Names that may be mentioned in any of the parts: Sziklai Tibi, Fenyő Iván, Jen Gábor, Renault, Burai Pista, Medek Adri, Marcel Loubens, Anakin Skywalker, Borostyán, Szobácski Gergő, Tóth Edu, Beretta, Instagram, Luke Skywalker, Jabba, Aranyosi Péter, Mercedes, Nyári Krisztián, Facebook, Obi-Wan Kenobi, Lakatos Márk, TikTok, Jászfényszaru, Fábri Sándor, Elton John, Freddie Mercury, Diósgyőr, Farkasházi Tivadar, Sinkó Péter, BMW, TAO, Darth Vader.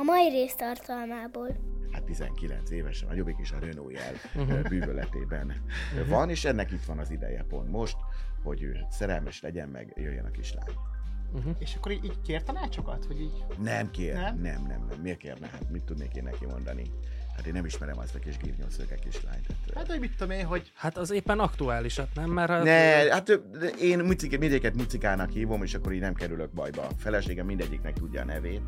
a mai rész tartalmából. Hát 19 évesen, a jobbik is a Renault-jel bűvöletében van, és ennek itt van az ideje pont most, hogy ő szerelmes legyen, meg jöjjön a kislány. Uh-huh. És akkor így kér tanácsokat? Hogy így... Nem kér, nem. Miért kérne? Hát mit tudnék én neki mondani? Hát én nem ismerem azt a kis gírnyolszőke kislányt. Hát, hogy mit tudom én, hogy... Hát az éppen aktuálisat, nem? Mert hát... Ne, hát én mindegyiket mucikának hívom, és akkor így nem kerülök bajba. A feleségem mindegyiknek tudja a nevét.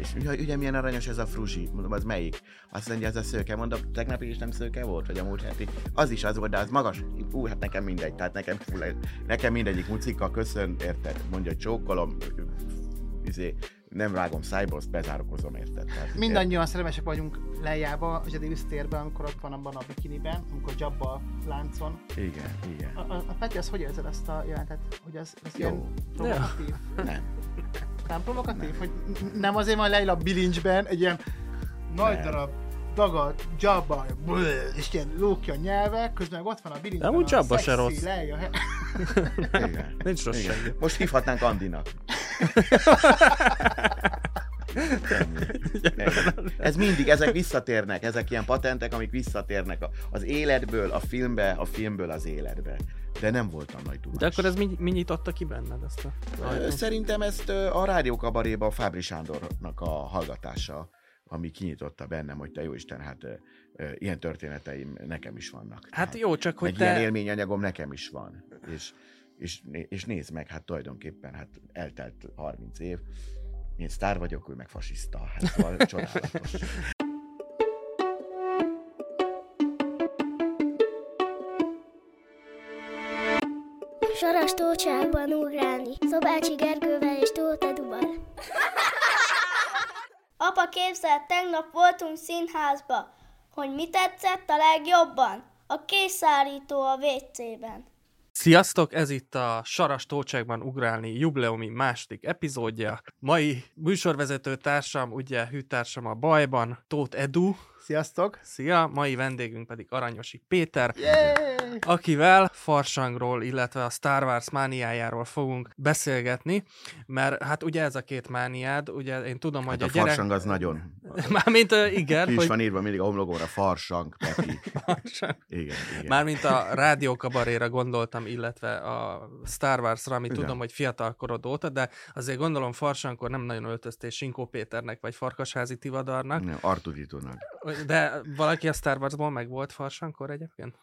És ugye milyen aranyos ez a fruzsi, mondom, az melyik? Azt mondja, az a szőke, mondom, tegnapig is nem szőke volt, vagy a múlt heti. Az is az volt, de az magas. Ú, hát nekem mindegy, tehát nekem mindegyik mucika, köszön, érted? Mondja, csókolom, nem vágom szájba, azt bezárakozom, érted? Mindannyian szerelmesek vagyunk lejjába, a Zsedi térben, amikor ott van abban a bikiniben, amikor Jabba a láncon. Igen. A Peti, az hogy érzed ezt a jelentet? Hogy az ilyen provokatív? Nem provokatív? Nem. Hogy nem azért van Leila bilincsben egy ilyen nagy darab dagadt Jabba, és ilyen lókja nyelve, közben ott van a bilincsben nem, a Jabba szexi Leila. Igen. Nincs rossz semmi. Most hívhatnánk Andinak. Ez mindig, ezek visszatérnek, ezek ilyen patentek, amik visszatérnek az életből, a filmbe, a filmből az életbe. De nem voltam nagy tudás. De akkor ez mi nyitotta ki benned ezt a... Szerintem ezt a rádiókabaréba a Fábri Sándornak a hallgatása, ami kinyitotta bennem, hogy te jó Isten, hát ilyen történeteim nekem is vannak. Hát jó, csak hogy ilyen élményanyagom nekem is van. És nézd meg, hát tulajdonképpen hát eltelt 30 év, én sztár vagyok, ő meg fasiszta, hát csodálatos. Saras tócsákban ugrálni, Szobácsi Gergővel és Tóth Eduval. Apa, képzelt, tegnap voltunk színházba, hogy mi tetszett a legjobban? A készszárító a WC-ben. Sziasztok! Ez itt a Saras tócsákban ugrálni jubileumi második epizódja. Mai műsorvezető társam, ugye hűtársam a bajban, Tóth Edu. Sziasztok! Szia! Mai vendégünk pedig Aranyosi Péter, akivel farsangról, illetve a Star Wars mániájáról fogunk beszélgetni, mert hát ugye ez a két mániád, ugye én tudom, hát hogy a gyerek... farsang az nagyon... Mármint igen, hogy... Ki is van írva mindig a homlogomra, farsang, Peti. Farsang. Igen. Mármint a rádiókabaréra gondoltam, illetve a Star Warsra, amit tudom, hogy fiatalkorod óta, de azért gondolom farsangkor nem nagyon öltöztél Sinkó Péternek, vagy Farkasházi Tivadarnak. Nem, Artudítónak. De valaki a Star Warsból meg volt farsangkor egyébként?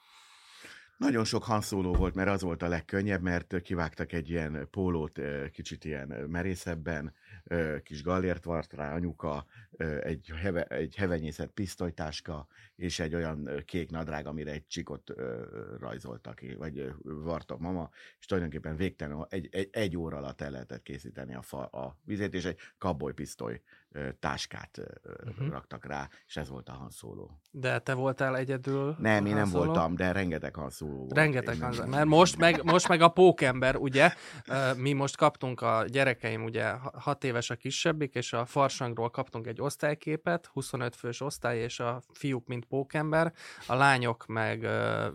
Nagyon sok Han Solo volt, mert az volt a legkönnyebb, mert kivágtak egy ilyen pólót, kicsit ilyen merészebben, kis gallért vart rá a nyuka, egy hevenyészet pisztolytáska, és egy olyan kék nadrág, amire egy csikot rajzoltak, vagy varta mama, és tulajdonképpen végtelen egy óra alatt el lehetett készíteni a vizét, és egy cowboy pisztoly táskát raktak rá, és ez volt a Han Solo. De te voltál egyedül? Nem, én nem voltam, de rengeteg Han Solo volt. Rengeteg Han Solo, mert most meg a pókember, ugye, mi most kaptunk a gyerekeim, ugye 6 éves a kisebbik, és a farsangról kaptunk egy osztályképet, 25 fős osztály, és a fiúk mint pókember, a lányok meg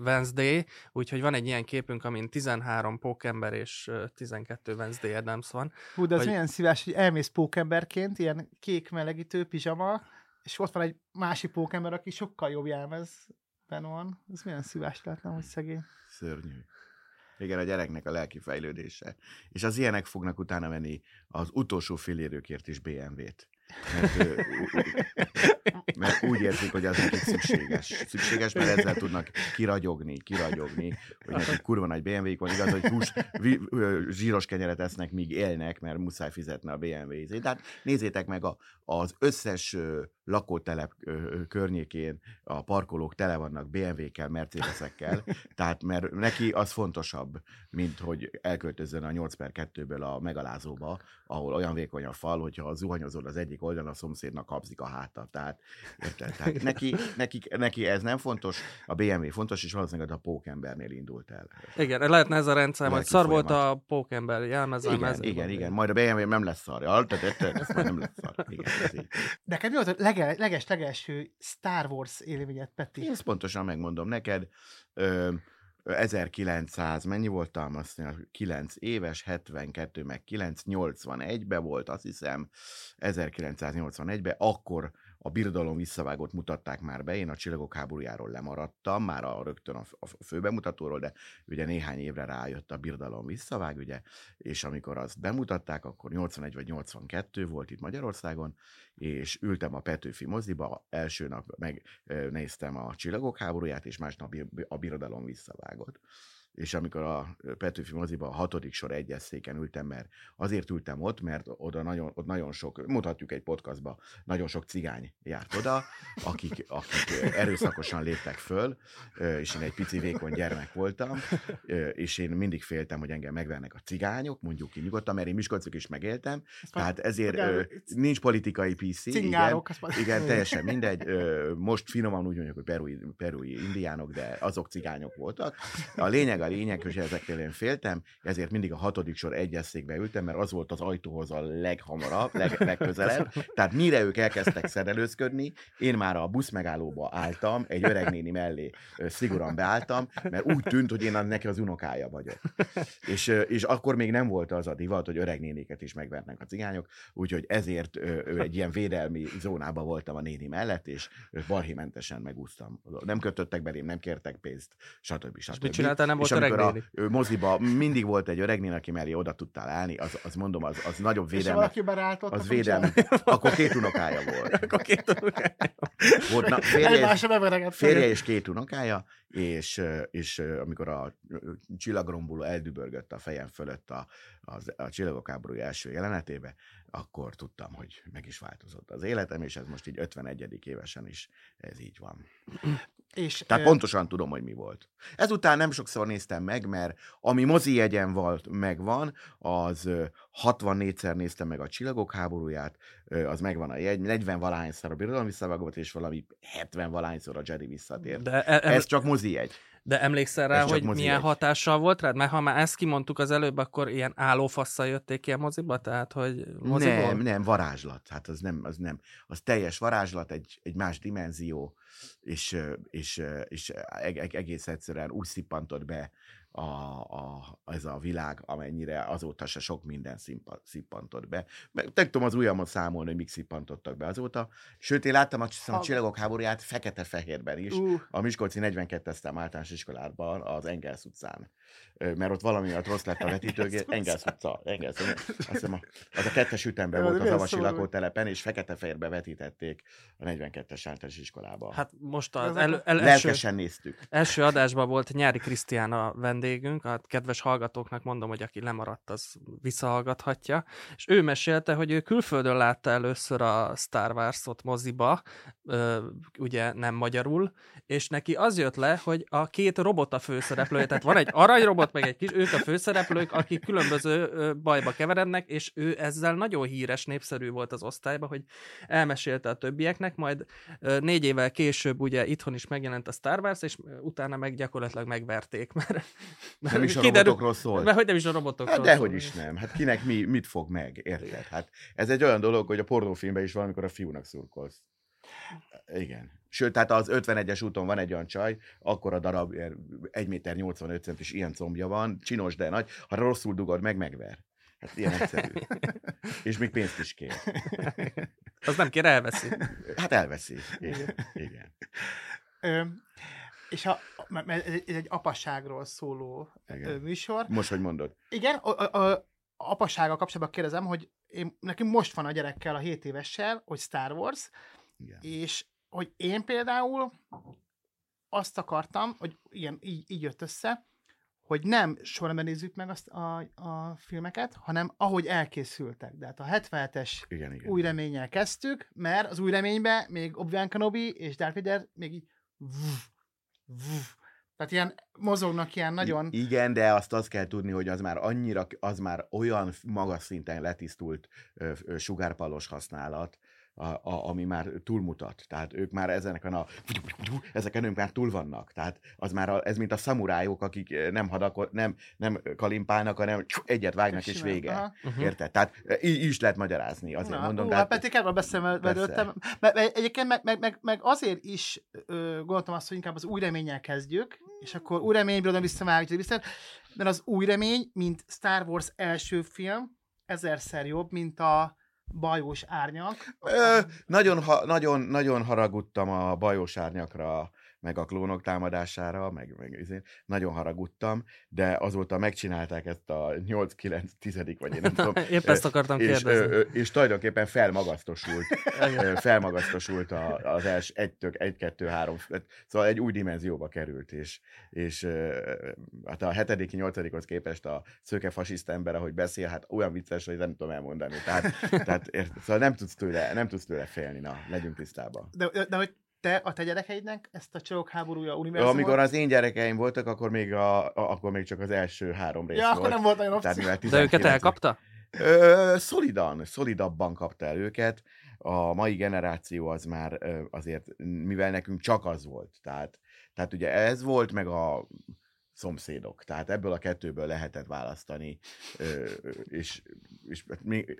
Wednesday, úgyhogy van egy ilyen képünk, amin 13 pókember és 12 Wednesday Adams van. Hú, de az milyen szívás, hogy elmész pókemberként, ilyen kék melegítő pizsama, és ott van egy másik pókember, aki sokkal jobb jelmezben van. Ez milyen szívás látnám, hogy szegény. Szörnyű. Igen, a gyereknek a lelki fejlődése. És az ilyenek fognak utána menni az utolsó félérőkért is BMW-t. Mert úgy érzik, hogy az nekik szükséges, mert ezzel tudnak kiragyogni, hogy nekik kurva nagy BMW-ik van, igaz, hogy zsíros kenyeret esznek, míg élnek, mert muszáj fizetni a BMW-zét. Tehát nézzétek meg az összes lakótelep környékén a parkolók tele vannak BMW-kkel, Mercedesekkel, tehát mert neki az fontosabb, mint hogy elköltözzön a 8/2-ből a megalázóba, ahol olyan vékony a fal, hogyha zuhanyozod az egyik oldalon, a szomszédnak habzik a háta. Tehát neki ez nem fontos, a BMW fontos, és valószínűleg a pókembernél indult el. Igen, lehetne ez a rendszer, majd szar volt a pókember jelmezem. Igen, majd a BMW nem lesz szar, tehát nem lesz szar. Nekem jó, leges-legelső Star Wars élményed, Peti. Én ezt pontosan megmondom neked. 1900, mennyi volt Talmasznél? 9 éves, 72 meg 9, 81-ben volt, azt hiszem, 1981-ben, akkor a birodalom visszavágót mutatták már be, én a Csillagok háborújáról lemaradtam, már rögtön a főbemutatóról, de ugye néhány évre rájött a birodalom visszavág, ugye, és amikor azt bemutatták, akkor 81 vagy 82 volt itt Magyarországon, és ültem a Petőfi moziba, első nap megnéztem a Csillagok háborúját, és másnap a birodalom visszavágott. És amikor a Petőfi moziba a 6. sor egyes széken ültem, mert azért ültem ott, mert ott nagyon sok, mutatjuk egy podcastba, nagyon sok cigány járt oda, akik erőszakosan léptek föl, és én egy pici vékony gyermek voltam, és én mindig féltem, hogy engem megvernek a cigányok, mondjuk ki nyugodtan, mert én Miskolcok is megéltem, tehát ezért nincs politikai PC, igen, teljesen mindegy, most finoman úgy mondjuk, hogy perui indiánok, de azok cigányok voltak. A lényeg, hogy ezektől én féltem, ezért mindig a 6. sor egyes székbe ültem, mert az volt az ajtóhoz a leghamarabb, legközelebb. Tehát mire ők elkezdtek szerelőzködni, én már a buszmegállóba álltam, egy öreg néni mellé szigorúan beálltam, mert úgy tűnt, hogy én neki az unokája vagyok. És akkor még nem volt az a divat, hogy öreg néniket is megvernek a cigányok, úgyhogy ezért egy ilyen védelmi zónában voltam a néni mellett, és balhémentesen megúsztam. Nem kötöttek belém, nem kértek pénzt, stb. Nem volt, és amikor a moziba mindig volt egy öregnén, aki mellé oda tudtál állni, az mondom, az nagyobb védelme. És valaki álltott, az védelme. Akkor két unokája volt. Akkor két unokája volt. Férje és két unokája, és amikor a csillagromboló eldübörgött a fejem fölött a Csillagok háborúja első jelenetébe, akkor tudtam, hogy meg is változott az életem, és ez most így 51. évesen is ez így van. És tehát pontosan tudom, hogy mi volt. Ezután nem sokszor néztem meg, mert ami mozi jegyen megvan, az 64-szer néztem meg a Csillagok háborúját, az megvan a jegy, 40-valahányszor a birodalom visszavágott, és valami 70-valahányszor a Jedi visszatért. De ez csak mozi jegy. De emlékszel rá, hogy milyen hatással volt rád? Mert ha már ezt kimondtuk az előbb, akkor ilyen állófasszal jötték ki a moziba? Tehát, hogy moziból? Nem, varázslat. Hát az nem. Az teljes varázslat, egy más dimenzió, és egész egyszerűen úgy szippantott be ez a világ, amennyire azóta se sok minden szippantott be. Nem tudom az ujjamon számolni, hogy mik szippantottak be azóta. Sőt, én láttam a Csillagok háborúját fekete-fehérben is, a Miskolci 42-es általános iskolában, az Engelsz utcán. Mert ott valamiért rossz lett a vetítőgép. Engelsz utca. Azt hiszem, az a 2-es ütemben volt az Avasi lakótelepen, és fekete-fehérbe vetítették a 42-es általános iskolában. Hát most lelkesen néztük. Első adásban volt Nyári Krisztián a vendégünk, a kedves hallgatóknak mondom, hogy aki lemaradt, az visszahallgathatja, és ő mesélte, hogy ő külföldön látta először a Star Wars-ot moziba, ugye nem magyarul, és neki az jött le, hogy a két robot a főszereplője, tehát van egy aranyrobot, meg egy kis, ők a főszereplők, akik különböző bajba keverednek, és ő ezzel nagyon híres, népszerű volt az osztályban, hogy elmesélte a többieknek, majd 4 évvel később ugye itthon is megjelent a Star Wars, és utána meg gyakorlatilag megverték, mert nem is a robotokról szólt. Mert hogy nem is a robotokról szólt. Dehogy is nem. Hát kinek mit fog meg, érted? Hát ez egy olyan dolog, hogy a pornófilmben is valamikor a fiúnak szurkolsz. Igen. Sőt, hát az 51-es úton van egy olyan csaj, akkora darab, 1,85 m ilyen combja van, csinos, de nagy, ha rosszul dugod meg, megver. Hát ilyen egyszerű. És még pénzt is kér. Az nem kér, elveszi. Hát elveszi. Igen. És ez egy apaságról szóló műsor. Most, hogy mondod. Igen, a apasággal kapcsolatban kérdezem, hogy nekünk most van a gyerekkel, a 7 évessel, hogy Star Wars, igen. És hogy én például azt akartam, hogy igen, így jött össze, hogy nem sorban nézzük meg azt a filmeket, hanem ahogy elkészültek. De hát a 77-es Új Reménnyel kezdtük, mert az Új Reményben még Obi-Wan Kenobi és Darth Vader még így tehát ilyen mozognak ilyen nagyon... Igen, de azt kell tudni, hogy az már annyira, az már olyan magas szinten letisztult sugárpalos használat, ami már túlmutat. Tehát ők már ezeken ők már túl vannak. Tehát az már ez mint a szamurájok, akik nem kalimpálnak, hanem egyet vágnak és vége. Érted? Tehát így is lehet magyarázni. Azért mondom, de pedig erről beszéltem. Egyébként meg azért is gondoltam azt, hogy inkább az új reménnyel kezdjük, és akkor új reményből oda visszavágjuk, mert az új remény, mint Star Wars első film, ezerszer jobb, mint a Bajós Árnyak. Nagyon haragudtam a Bajós Árnyakra, meg a Klónok támadására, meg nagyon haragudtam, de azóta megcsinálták ezt a 8-9-10. Vagy én nem tudom. Épp ezt akartam kérdezni. És tulajdonképpen felmagasztosult az első 1-2-3, szóval egy új dimenzióba került, és hát a 7-8-hoz képest a szőke fasiszta ember, ahogy beszél, hát olyan vicces, hogy nem tudom elmondani. Tehát szóval nem tudsz tőle félni, na, legyünk tisztában. De hogy te a te gyerekeidnek ezt a Csillagok háborúja univerzumot? Amikor az én gyerekeim voltak, akkor még, akkor még csak az első 3 rész volt. Akkor nem volt nagyon opció. De őket elkapta? Szolidabban kapta el őket. A mai generáció az már azért, mivel nekünk csak az volt. Tehát ugye ez volt, meg a Szomszédok. Tehát ebből a kettőből lehetett választani,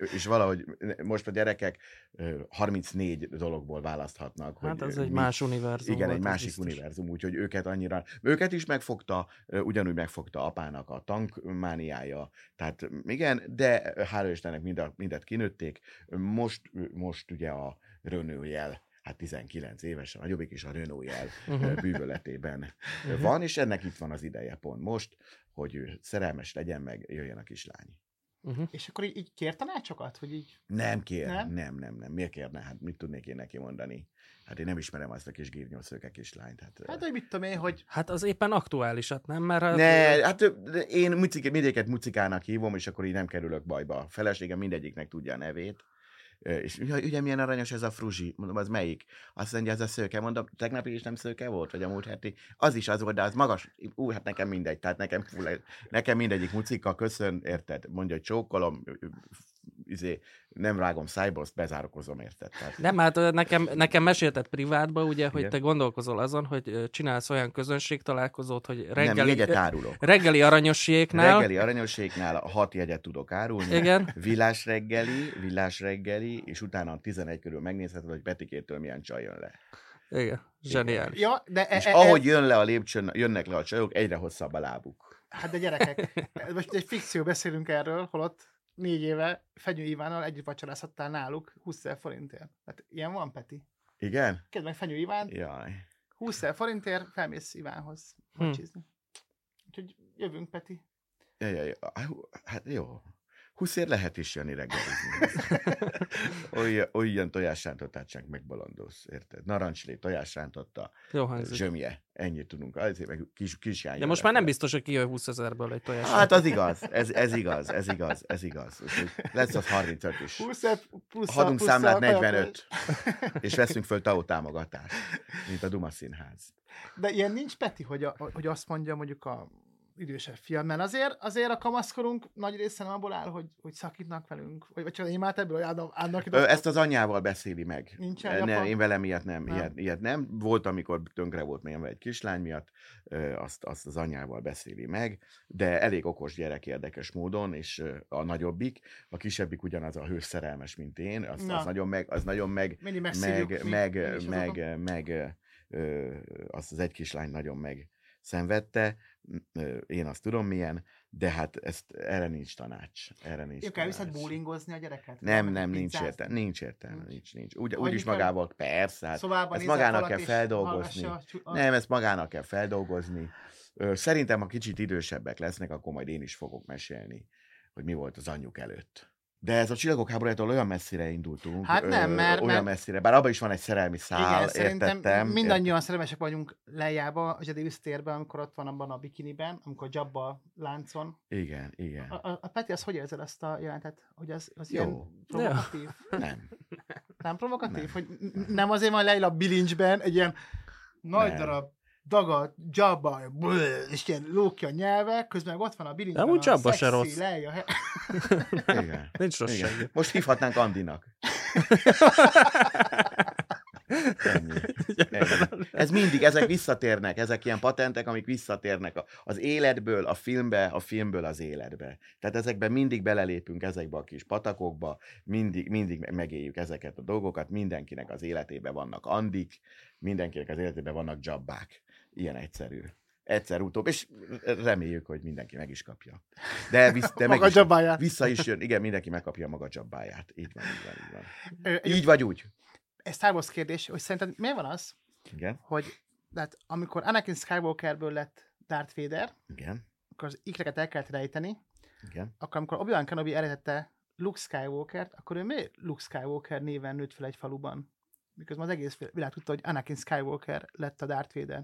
és valahogy most a gyerekek 34 dologból választhatnak. Hát ez egy más univerzum. Igen, egy másik biztos. Univerzum, úgyhogy őket annyira... Őket is megfogta, ugyanúgy megfogta apának a tankmániája. Tehát igen, de hála Istennek mindet kinőtték. Most ugye a Renault-jel, hát 19 évesen, a jobbik is a Renault-jel bűvöletében van, és ennek itt van az ideje pont most, hogy ő szerelmes legyen, meg jöjjön a kislány. És akkor így kér tanácsokat? Hogy így... Nem kér, nem. Miért kérne? Hát mit tudnék én neki mondani? Hát én nem ismerem azt a kis gírnyószőke kislányt. Hát hogy mit tudom én, hogy... Hát az éppen aktuálisat, nem? Hát én mindegyiket mucikának hívom, és akkor így nem kerülök bajba. A feleségem mindegyiknek tudja a nevét. És ugye milyen aranyos ez a fruzsi, mondom, az melyik? Azt mondja, ez a szőke, mondom, tegnapi is nem szőke volt, vagy a múlt heti? Az is az volt, de az magas, hát nekem mindegy, tehát nekem mindegyik mucika, köszön, érted? Mondja, hogy csókolom, nem rágom szájba, azt bezárakozom, érted? Tehát... Nem, hát nekem mesélted privátban, ugye, hogy igen? Te gondolkozol azon, hogy csinálsz olyan közönségtalálkozót, hogy reggeli aranyosjéknál. Reggeli aranyosjéknál 6 jegyet tudok árulni. Igen. Villás reggeli, és utána 11 körül megnézheted, hogy Petikétől milyen csaj jön le. Igen, zseniális. Ja, de és ahogy jön le a lépcsőn, jönnek le a csajok, egyre hosszabb a lábuk. Hát de gyerekek, most egy fikció, beszélünk erről, holott 4 éve Fenyő Ivánnal együtt vacsorázhattál náluk 20 000 forintért. Hát ilyen van, Peti? Igen? Kérd meg Fenyő Iván. Jaj. 20 000 forintért felmész Ivánhoz vacsizni. Úgyhogy jövünk, Peti. Jaj. Hát jó. 20 lehet is jönni reggelizni. Olyan tojásrántottácsánk megbolondulsz, érted? Narancslé, tojásrántotta, zsömje. Ennyit tudunk. Azért meg kis járjára. De most már nem biztos, hogy kijön 20 000-ből egy tojás. Hát az igaz. Ez igaz. Lesz az 35 is. 20 hadunk számlát 45. És veszünk föl TAO támogatást. Mint a Duma Színház. De ilyen nincs, Peti, hogy azt mondja mondjuk a idősebb fiam, mert azért a kamaszkorunk nagy része nem abból áll, hogy szakítnak velünk, vagy én már ebből állnak ide. Ezt az anyával beszéli meg. Nincsen. Én velem ilyet nem. Ilyet nem. Volt, amikor tönkre volt még egy kislány miatt, azt az anyával beszéli meg, de elég okos gyerek érdekes módon, és a nagyobbik, a kisebbik ugyanaz a hőszerelmes, mint én, azt az egy kislány nagyon meg szenvedte, én azt tudom milyen, de hát erre nincs tanács. Jó, kell viszont bowlingozni a gyereket? Nem, nincs értelme. Úgy is magával, persze, hát ezt magának kell feldolgozni. Szerintem, ha kicsit idősebbek lesznek, akkor majd én is fogok mesélni, hogy mi volt az anyjuk előtt. De ez a Csillagok háborújától olyan messzire indultunk. Hát nem, mert... Olyan messzire, bár abban is van egy szerelmi szál, értettem. Mindannyian szerelmesek vagyunk lejába a Jedi Üsztérben, amikor ott van abban a bikiniben, amikor Jabba láncon. Igen. A Peti, az hogy érzed ezt a jelentet? Hogy az ilyen provokatív? Nem. Nem provokatív? Hogy nem azért van Leila bilincsben egy ilyen nagy darab dagadt, Jabba, és ilyen lóki a nyelve, közben ott van a bilincsben a szexi Leia. Igen. Nincs rossz. Most hívhatnánk Andinak. Ennyi. Ez mindig, ezek visszatérnek, ezek ilyen patentek, amik visszatérnek az életből a filmbe, a filmből az életbe. Tehát ezekben mindig belelépünk, ezekbe a kis patakokba, mindig megéljük ezeket a dolgokat, mindenkinek az életében vannak Andik, mindenkinek az életében vannak Dzsabbák. Ilyen egyszerű. Egyszer utóbb, és reméljük, hogy mindenki meg is kapja. De meg is, vissza is jön. Igen, mindenki megkapja a maga dzsabbáját. Így van. Így vagy úgy. Ez Star Wars kérdés, hogy szerinted miért van az, igen, hogy hát, amikor Anakin Skywalkerből lett Darth Vader, igen, akkor az ikreket el kellett rejteni, igen, akkor amikor Obi-Wan Kenobi elrejtette Luke Skywalkert, akkor ő miért Luke Skywalker néven nőtt fel egy faluban? Miközben az egész világ tudta, hogy Anakin Skywalker lett a Darth Vader.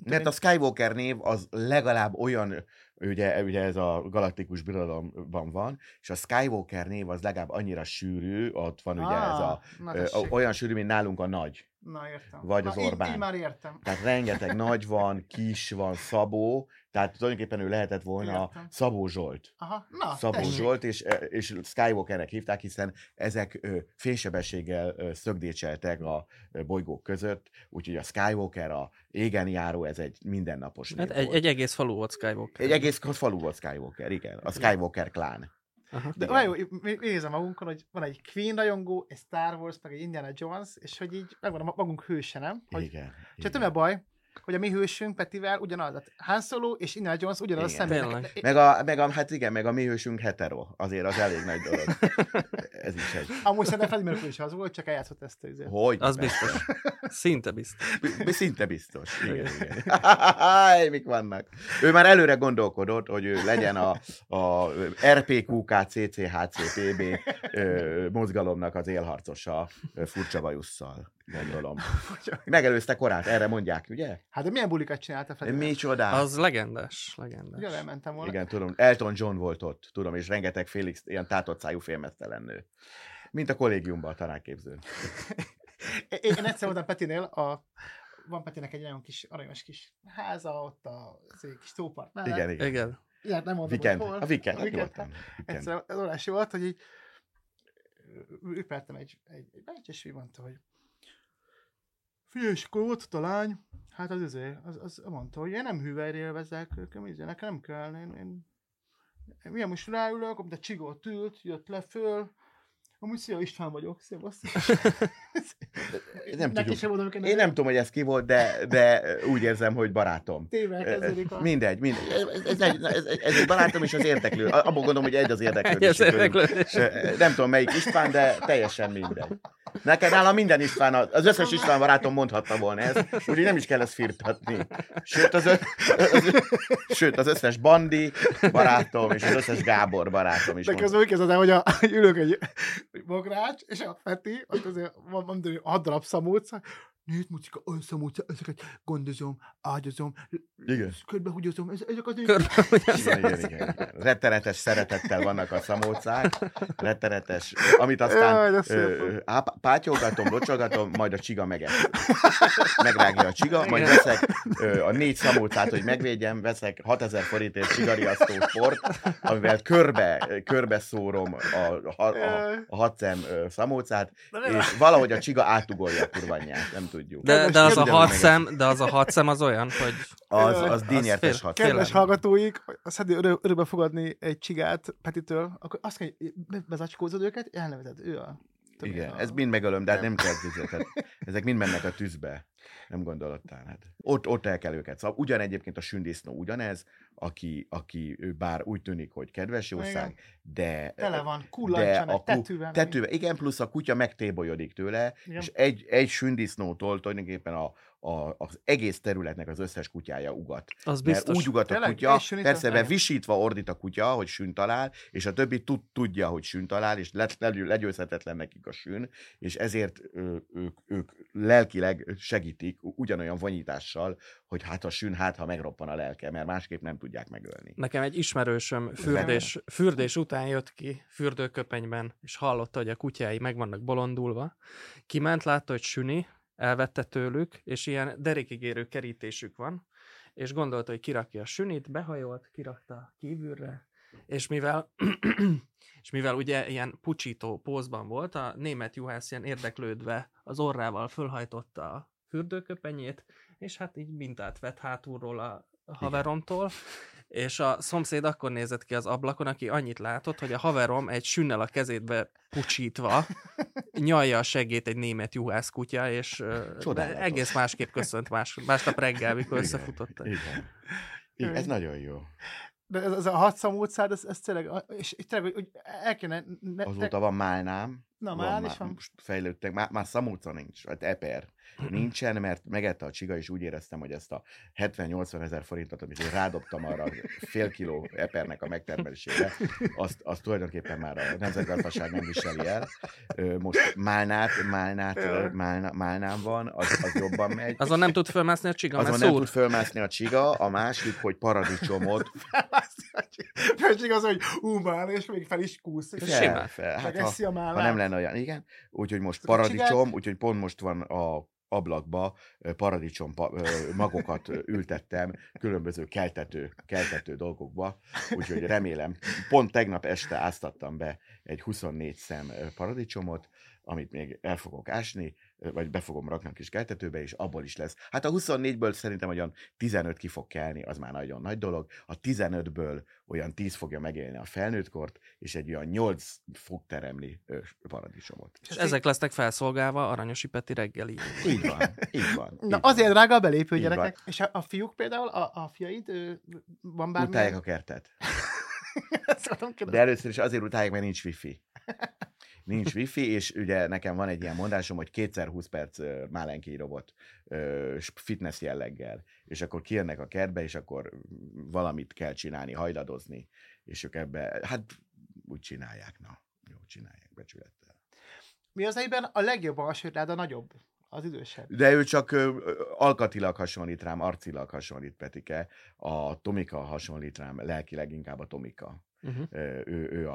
Mert a Skywalker név az legalább olyan, ugye ez a galaktikus birodalomban van, és a Skywalker név az legalább annyira sűrű, ott van ugye ez olyan sűrű, mint nálunk a Nagy. Na, értem. Vagy az Orbán. Így már értem. Tehát rengeteg Nagy van, Kis van, Szabó, tehát tulajdonképpen ő lehetett volna a Szabó Zsolt. Aha. Na, Szabó tessék. Zsolt, és Skywalkernek hívták, hiszen ezek félsebességgel szögdécseltek a bolygók között, úgyhogy a Skywalker, a égen járó, ez egy mindennapos név volt. Egy egész falu volt Skywalker. Egy egész falu volt Skywalker, igen. A Skywalker klán. Aha. De olyan jó, nézem magunkon, hogy van egy Queen rajongó, egy Star Wars, meg egy Indiana Jones, és hogy így megvan magunk hőse, nem? Hogy, igen. És több a baj, hogy a mi hősünk Petivel ugyanaz, Han Solo és Indiana Jones ugyanaz szemben. Meg a mi hősünk hetero, azért az elég nagy dolog. Ez is egy. Amúgy szerintem Freddie Mercury is az volt, csak eljátszott ezt tőzőt. Hogy? Az biztos. Szinte biztos. Igen. Mik vannak? Ő már előre gondolkodott, hogy ő legyen a RPQK-CCHCPB mozgalomnak az élharcosa furcsa bajusszal. Gondolom. Megelőzte korát, erre mondják, ugye? Hát de milyen bulikat csinálta fel? Micsoda? Az legendás. Ugye elmentem volna. Igen, tudom. Elton John volt ott, tudom, és rengeteg Félix, ilyen tátott szájú félmeztelen nő. Mint a kollégiumban a tanárképzőn. Én egyszer voltam Petinél, van Petinek egy nagyon kis, aranyos kis háza, ott az egy kis tópart mellett. Igen. Ilyen nem mondom, hogy hol. A Weekend. Egyszer az órási volt, hogy így üpertem egy bács, és így mondta, hogy figyelj, és akkor ott a lány, hát az mondta, hogy én nem hüvelyre élvezek, nekem nem kell, én milyen most ráülök, amit a csigót ült, jött le föl, amúgy szia, István vagyok, szévasz. Én nem tudom, hogy ez ki volt, de úgy érzem, hogy barátom. Tével kezdődik a... Mindegy. Ez egy barátom és az érdeklő. Abban gondolom, hogy egy az érdeklődés. Nem tudom, melyik István, de teljesen mindegy. Nálam minden István, az összes István barátom mondhatta volna ezt, úgyhogy nem is kell ezt firtatni. Sőt, az összes Bandi barátom és az összes Gábor barátom is. De közben úgy kezdődem, hogy ülök egy bogrács, és a Feti, ott azért van 6 darab szamulca, nézd, Mucika, olyan szamulca, ezeket gondozom, ágyazom, körbehúgyozom, ezek az igen. Rettenetes szeretettel vannak a szamulcák, rettenetes, amit aztán pátyolgatom, locsolgatom, majd a csiga megeszi. Megrágja a csiga, majd veszek a 4 szamulcát, hogy megvédjem, veszek 6000 forintért csigariasztó port, amivel körbe szórom a 6 szem szamulcát, és valahogy a csiga átugolja a kurvanyját, nem tudjuk. De az a 6 szem az olyan, hogy... Az díjnyertes 6 szem. Kedves hallgatóik, szeretnél örökbe fogadni egy csigát Petitől, akkor azt kell, hogy bezacskózod őket, elnevezed, ő a... Igen, ez mind megölöm, de hát nem kell tüzet. Ezek mind mennek a tűzbe. Nem gondoltál. Hát. Ott el kell őket. Szóval ugyan egyébként a sündisznó ugyanez, aki bár úgy tűnik, hogy kedves jószág, de... Tele van, kullancsanak, tetűvel. Igen, plusz a kutya megtébolyodik tőle, igen. És egy sündisznótól tulajdonképpen az egész területnek az összes kutyája ugat. Az biztos. Mert úgy ugat a kutya, persze visítva ordít a kutya, hogy sűn talál, és a többi tudja, hogy sűn talál, és legyőzhetetlen nekik a sűn, és ezért ők lelkileg segítik ugyanolyan vonyítással, hogy hát a sűn, hát ha megroppan a lelke, mert másképp nem tudják megölni. Nekem egy ismerősöm fürdés után jött ki fürdőköpenyben, és hallotta, hogy a kutyái meg vannak bolondulva. Kiment, látta, hogy süni, elvette tőlük, és ilyen derékigérő kerítésük van, és gondolta, hogy kirakja a sünit, behajolt, kirakta kívülre, És mivel ugye ilyen pucsító pózban volt, a német juhász ilyen érdeklődve az orrával fölhajtotta a fürdőköpenyét, és hát így mintát vett hátulról a haveromtól, és a szomszéd akkor nézett ki az ablakon, aki annyit látott, hogy a haverom egy sünnel a kezébe pucsítva nyalja a segét egy német juhász kutya, és egész másképp köszönt másnap reggel, mikor összefutottak. Igen, ez nagyon jó. De ez a hadszamódszád, ez tényleg, hogy el kéne... Azóta van Málnám. Na, Máln is van. Most fejlődtek, már szamóca nincs, vagy eper. Nincsen, mert megette a csiga, és úgy éreztem, hogy ezt a 70-80 000 forintot, amit én rádobtam arra fél kiló epernek a megtermelésére, azt tulajdonképpen már a nemzetgazdaság nem viseli el. Most Málnám van, az jobban megy. Azon nem tud fölmászni a csiga, mert nem tud fölmászni a csiga, a másik, hogy paradicsomot. Felség az, hogy Máln, és még fel is kúszik. Simán fel. Hát, ha nem lenne olyan, igen. Úgyhogy most paradicsom, úgyhogy pont most van a ablakba paradicsom magokat ültettem különböző keltető dolgokba, úgyhogy remélem. Pont tegnap este áztattam be egy 24 szem paradicsomot, amit még el fogok ásni, vagy be fogom rakni a kis keltetőbe, és abból is lesz. Hát a 24-ből szerintem olyan 15 ki fog kelni, az már nagyon nagy dolog. A 15-ből olyan 10 fogja megélni a felnőttkort, és egy olyan 8 fog teremni paradicsomot. És ezek lesznek felszolgálva Aranyosi Peti reggeli. Így van, így van. Na, azért drága a belépő gyerekek. És a fiúk például, a fiaid, van bármi? Utálják a kertet. De először is azért utálják, mert nincs wifi. Nincs wifi, és ugye nekem van egy ilyen mondásom, hogy 2x20 perc málenki robot fitness jelleggel, és akkor kijönnek a kertbe, és akkor valamit kell csinálni, hajladozni, és ők ebbe, hát úgy csinálják, jó csinálják, becsülettel. Mi az egyben a legjobb alsőtlád a nagyobb? Az idősebb. De ő csak alkatilag hasonlít rám, arcilag hasonlít Petike, a Tomika hasonlít rám, lelkileg inkább a Tomika. Uh-huh. Ő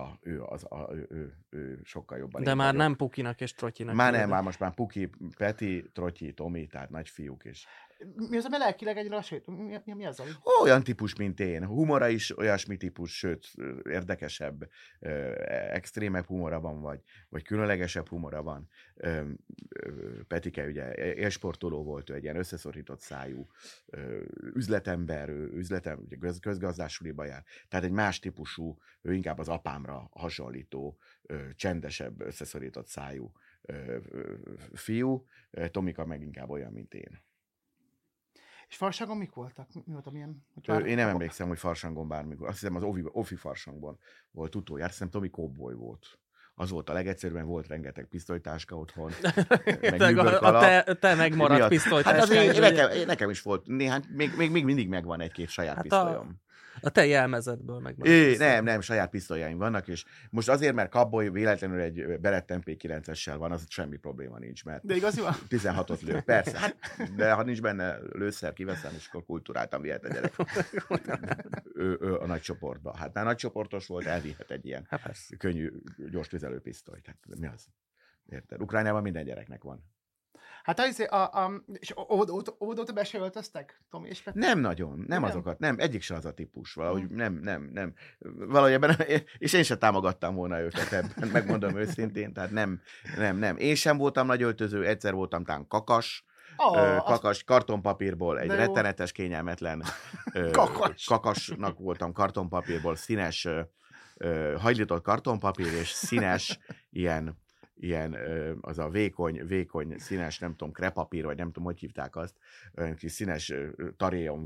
sokkal jobban. De már nem Pukinak és Trotyinak. Már nem, már most már Puki, Peti, Trotyi, Tomi, tehát nagy fiúk is. Mi az, ami lelkileg egy lassít? Mi az, ami? Olyan típus, mint én. Humora is olyasmi típus, sőt, érdekesebb, extrémebb humora van, vagy különlegesebb humora van. Petike ugye élsportoló volt, ő egy ilyen összeszorított szájú üzletember, ugye közgazdásuliba jár. Tehát egy más típusú, ő inkább az apámra hasonlító, csendesebb, összeszorított szájú fiú. Tomika meg inkább olyan, mint én. És farsangon mik voltak? Mi voltam ilyen? Én nem emlékszem, hogy farsangon bármikor. Azt hiszem, az Ofi farsangban volt utoljára. Azt hiszem, Tomi kóboly volt. Az volt a legegyszerűbben, volt rengeteg pisztolytáska otthon. Meg a te megmaradt pisztolytáska. Hát nekem is volt néhány, még mindig megvan egy-két saját pisztolyom. A te jelmezetből megvan. Nem, saját pisztolyaim vannak, és most azért, mert Kabboly véletlenül egy Beretta MP9-essel van, az semmi probléma nincs, mert de igazi van? 16-ot lő, persze. Hát, de ha nincs benne lőszer, kiveszem, és akkor kultúráltan vihet a gyerek. Ő a nagy csoportba. Hát már nagy csoportos volt, elvihet egy ilyen könnyű, gyors tüzelő pisztolyt. Hát, mi az? Érted? Ukrajnában minden gyereknek van. Hát és óvodóta be se öltöztek, Tomi és Peti? Nem nagyon, nem azokat, nem, egyik se az a típus, valahogy nem. Valahogy ebben, és én sem támogattam volna őket ebben, megmondom őszintén, tehát nem. Én sem voltam nagy öltöző, egyszer voltam tán kakas, kartonpapírból, egy rettenetes, kényelmetlen kakasnak voltam kartonpapírból, színes, hajlított kartonpapír, és színes, ilyen az a vékony színes, nem tudom, krepapír, vagy nem tudom, hogy hívták azt, kis színes taréjon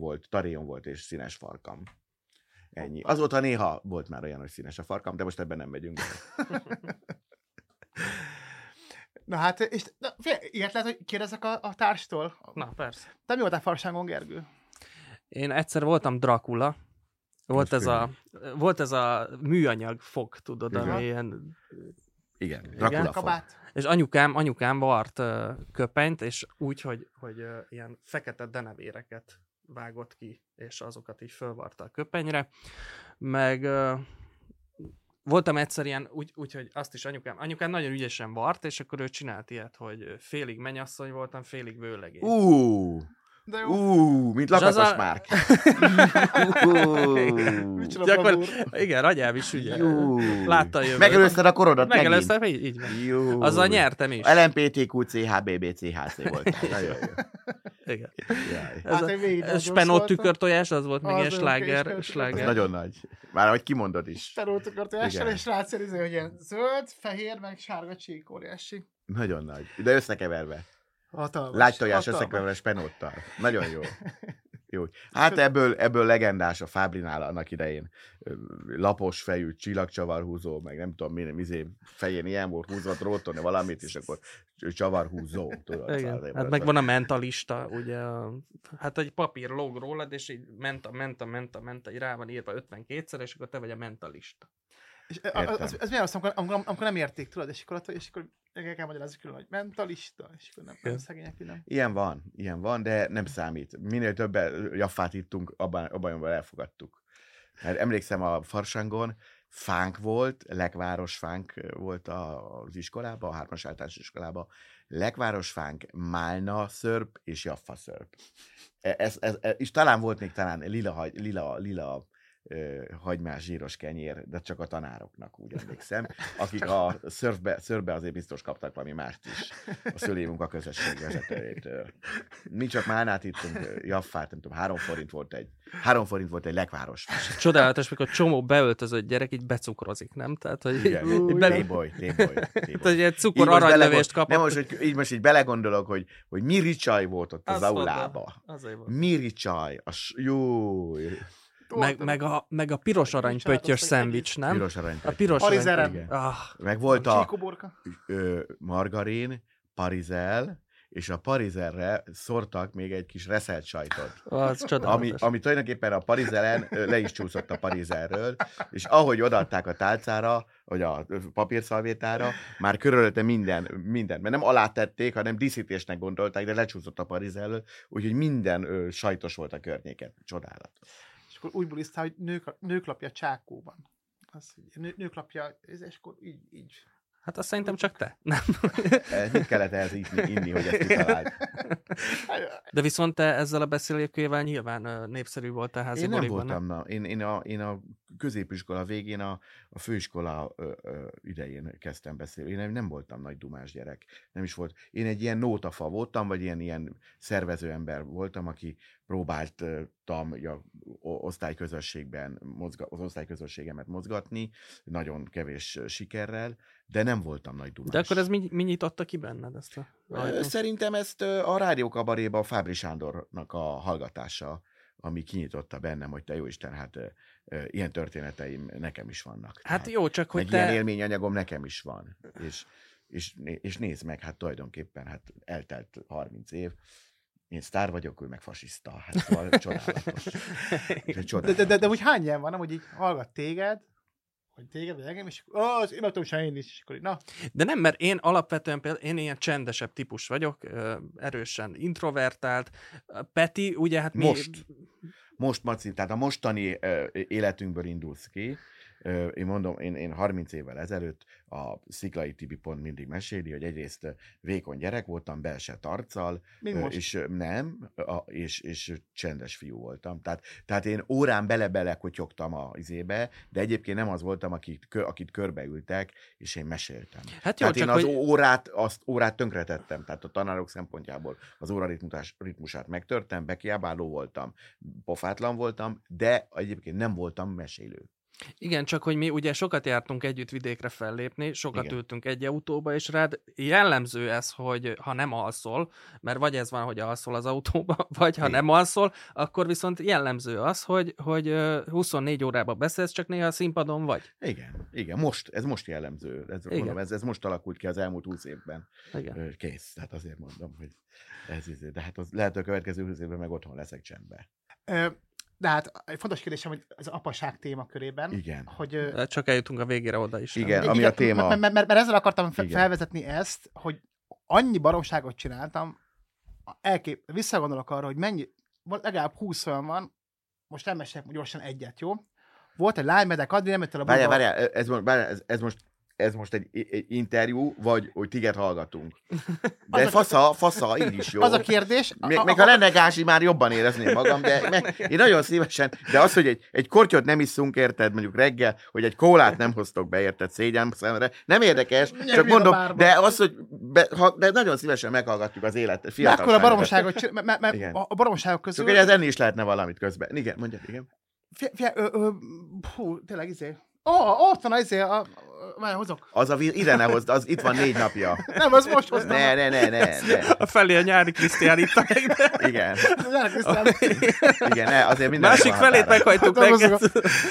volt, és színes farkam. Ennyi. Azóta néha volt már olyan, hogy színes a farkam, de most ebben nem megyünk. Na hát, ilyet lehet, hogy kérdezek a társtól. Na, persze. Te mi voltál farsangon, Gergő? Én egyszer voltam Dracula. Volt ez a műanyag fog, tudod, ami ilyen... Igen, Dracula. És anyukám vart köpenyt, és úgy, hogy ilyen fekete denevéreket vágott ki, és azokat így fölvarta a köpenyre. Meg voltam egyszer ilyen, úgy, hogy azt is anyukám nagyon ügyesen vart, és akkor ő csinált ilyet, hogy félig mennyasszony voltam, félig vőlegény. De jó. Mint Lakatos Márk. Igen, anyám is ugye. Látta a jövőt. Megelőzted a korodat megint. Megelőzted, így van. Azzal nyertem is. LMPTQ, CHBB, CHC volt. Nagyon jó. Igen. Spenó tükörtojás, az volt még ilyen sláger. Nagyon nagy. Már ahogy kimondod is. Spenó tükörtojással, és rácériző, hogy ilyen zöld, fehér, meg sárga csík, óriási. Nagyon nagy. De összekeverve. Hatalmas. Lágytojás összekeverve spenóttal. Nagyon jó. Jó. Hát ebből legendás a Fábrinál annak idején. Lapos fejű, csillagcsavarhúzó, meg nem tudom milyen fején ilyen volt, húzva trótolni valamit, és akkor csavarhúzó. Tudod, hát meg van a mentalista, ugye, hát egy papír lóg rólad, és így menta, így rá van írva 52-szer, és akkor te vagy a mentalista. És ez milyen azt, amikor nem érték, tudod, és akkor el kell magyarázni külön, hogy mentalista, és akkor nem szegények, nem. Ilyen van, de nem számít. Minél többen jaffát ittunk, abban elfogadtuk. Mert emlékszem, a Farsangon fánk volt, lekváros fánk volt az iskolában, a 3. általános iskolában. Lekváros fánk, málna szörp és jaffa szörp. És talán volt még lila hagymás zsíros kenyér, de csak a tanároknak, úgy emlékszem, akik a szörfbe azért biztos kaptak valami mást is a szülémunk a közösség vezetőjétől. Mi csak málnát ittunk, jaffát, nem tudom, 3 forint volt egy lekváros. Csodálatos, mikor csomó beöltözött gyerek így becukrozik, nem? Tehát, hogy téboly. Tehát egy cukor aranylevést kapott. Így most belegondolok, hogy miricsaj volt ott az aulában. Miricsaj. Júj! Meg a piros aranypöttyös szendvics, nem? A piros aranypöttyös. Meg volt a margarin, parizel, és a parizerre szórtak még egy kis reszelt sajtot. Ami tulajdonképpen a parizelen le is csúszott a parizerről, és ahogy odaadták a tálcára, vagy a papírszalvétára, már körülötte minden. Mert nem alátették, hanem díszítésnek gondolták, de lecsúszott a parizelről, úgyhogy minden sajtos volt a környéken. Csodálatos. Akkor úgy bulisztál, hogy nőklapja csákóban. Nőklapja, és akkor így. Hát azt szerintem csak te. Nem. Mit kellett ehhez inni, hogy ezt kitaláld? De viszont te ezzel a beszélőkével nyilván népszerű voltál házi boliban. Én a középiskola végén, a főiskola idején kezdtem beszélni. Én nem voltam nagy dumás gyerek. Nem is volt. Én egy ilyen nótafa voltam, vagy ilyen szervező ember voltam, aki próbáltam az osztályközösségemet mozgatni, nagyon kevés sikerrel, de nem voltam nagy dumás. De akkor ez mi nyitotta ki benned ezt a... Szerintem ezt a rádiókabaréba a Fábri Sándornak a hallgatása, ami kinyitotta bennem, hogy te jó Isten, hát ilyen történeteim nekem is vannak. Hát jó, csak hogy ilyen élményanyagom nekem is van. És nézd meg, hát tulajdonképpen eltelt 30 év, én sztár vagyok, ő meg fasiszta. Hát szóval csodálatos. De úgy hány ilyen van, hogy így hallgat téged, hogy téged, vagy engem, és az imádom sem én is. Na. De nem, mert én alapvetően például én ilyen csendesebb típus vagyok, erősen introvertált. Peti, ugye hát mi... Most, Maci, tehát a mostani életünkből indulsz ki. Én mondom, én 30 évvel ezelőtt a Sziklai Tibi pont mindig meséli, hogy egyrészt vékony gyerek voltam, belsett arccal, és nem, és csendes fiú voltam. Tehát én órán bele-bele kotyogtam a izébe, de egyébként nem az voltam, akit körbeültek, és én meséltem. Hát jó, tehát én az órát tönkretettem, tehát a tanárok szempontjából az óra ritmusát megtörtem, bekiabáló voltam, pofátlan voltam, de egyébként nem voltam mesélő. Igen, csak hogy mi ugye sokat jártunk együtt vidékre fellépni, sokat ültünk egy autóba, és rád jellemző ez, hogy ha nem alszol, mert vagy ez van, hogy alszol az autóba, vagy ha nem alszol, akkor viszont jellemző az, hogy 24 órában beszélsz, csak néha színpadon vagy. Igen, ez most jellemző. Mondom, ez most alakult ki az elmúlt 20 évben. Igen. Kész, tehát azért mondom, hogy ez, de hát az lehet, hogy a következő 20 évben meg otthon leszek csendben. De hát egy fontos kérdésem, hogy az apaság témakörében. Igen. Hogy, csak eljutunk a végére oda is. Igen, ami a téma. Mert ezzel akartam felvezetni ezt, hogy annyi baromságot csináltam, visszagondolok arra, hogy mennyi, legalább 20 olyan van, most nem mesélek gyorsan egyet, jó? Volt egy lány, Medek Adri, nem jött el a Buda. Várjál, ez most ez most egy interjú, vagy hogy téged hallgatunk. De fasza, így is jó. Az a kérdés. Még ha lenne gási, már jobban érezném magam, de én nagyon szívesen, de az, hogy egy kortyot nem iszunk, érted, mondjuk reggel, hogy egy kólát nem hoztok be, érted, szégyen szemre, nem érdekes, nem csak mondom, de az, hogy de nagyon szívesen meghallgatjuk az életet, fiatal. Akkor a baromságok közül... Csak, hogy enni is lehetne valamit közben. Igen, mondjad, igen. Tényleg izé. Ott van izé, már hozok. Ide ne hozd, az itt van 4 napja. Nem, az most hoztam. Ne. A felé a Nyári Krisztián itt a meg. Igen. A Nyári Krisztián. Igen, ne, azért minden. Másik felét meghajtuk meg.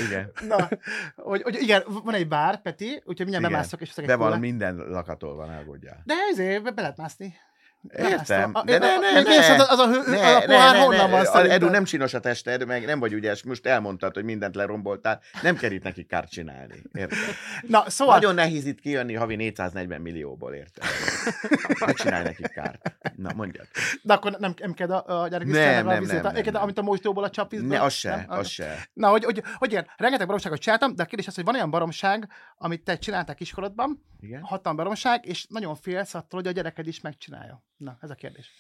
Igen. Na, hogy igen, van egy bár, Peti, úgyhogy mindjárt bemászok, és hozok egy kólát. De van, minden lakatól van, elgondja. De izé, be lehet mászni. Értem, de ne. Az a pohár honnan van szerintem? Edu, nem csinos a tested, meg nem vagy ügyes, most elmondtad, hogy mindent leromboltál, nem kell itt neki kárt csinálni, értem? Na, szóval... Nagyon nehéz itt kijönni havi 440 millióból, értem? Ne csinálj neki kárt. Na, mondjad. De akkor nem kell a gyereküsztelmebben a vizitát? Nem. Amit a mostóból, a csapvízból? Ne, az se. Na, hogy ilyen, rengeteg baromságot csináltam, de a kérdés az, hogy van olyan baromság, amit te csináltál iskoladban, hattan baromság, és nagyon félsz attól, hogy a gyereked is megcsinálja. Na, ez a kérdés.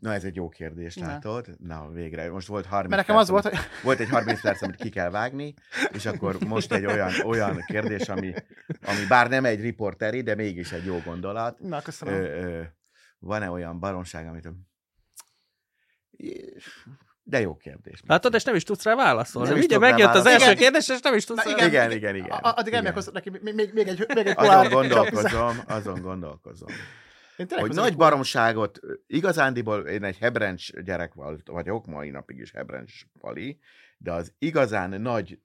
Na, ez egy jó kérdés, látod? Na, végre. Most volt 30 perc, az volt, hogy... volt egy 30 perc, amit ki kell vágni, és akkor most egy olyan kérdés, ami bár nem egy riporteri, de mégis egy jó gondolat. Na, köszönöm. Van-e olyan baromság, amit... De jó kérdés. Látod, és nem is tudsz rá válaszolni. Ugye megjött az első kérdés, és nem is tudsz rá válaszolni. Igen. Addig elmélkozom neki, még egy pohár. Azon gondolkozom. Hogy nagy baromságot, igazándiból én egy hebrencs gyerek vagyok, mai napig is hebrencs pali, de az igazán nagy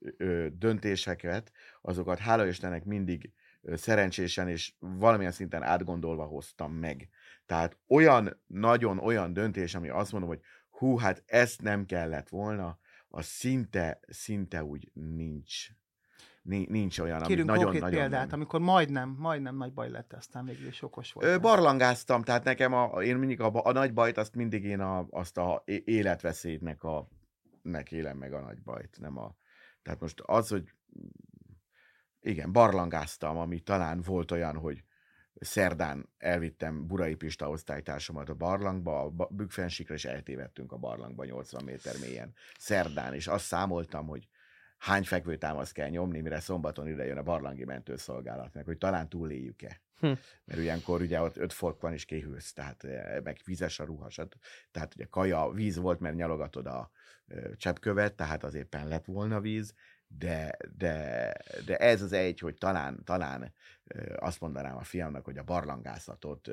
döntéseket, azokat hála Istennek mindig szerencsésen és valamilyen szinten átgondolva hoztam meg. Tehát olyan döntés, ami azt mondom, hogy hú, hát ezt nem kellett volna, az szinte úgy nincs. Nincs olyan, ami nagyon-nagyon... Kérünk konkrét példát, amikor majdnem nagy baj lett, aztán mégis okos volt. Barlangáztam, tehát nekem én mindig a nagy bajt, azt mindig én azt a életveszélynek élem meg a nagy bajt. Tehát most az, hogy igen, barlangáztam, ami talán volt olyan, hogy szerdán elvittem Burai Pista osztálytársamat a barlangba, a Bükkfensikre, és eltévedtünk a barlangba 80 méter mélyen. Szerdán, és azt számoltam, hogy hány fekvőtámaszt kell nyomni, mire szombaton ide jön a barlangi mentőszolgálatnak, hogy talán túléljük-e. Mert ugyankor ugye ott 5 fork van, és kéhűlsz, tehát meg vizes a ruhasat. Tehát ugye kaja, víz volt, mert nyalogatod a cseppkövet, tehát az éppen lett volna víz, de ez az egy, hogy talán azt mondanám a fiamnak, hogy a barlangászatot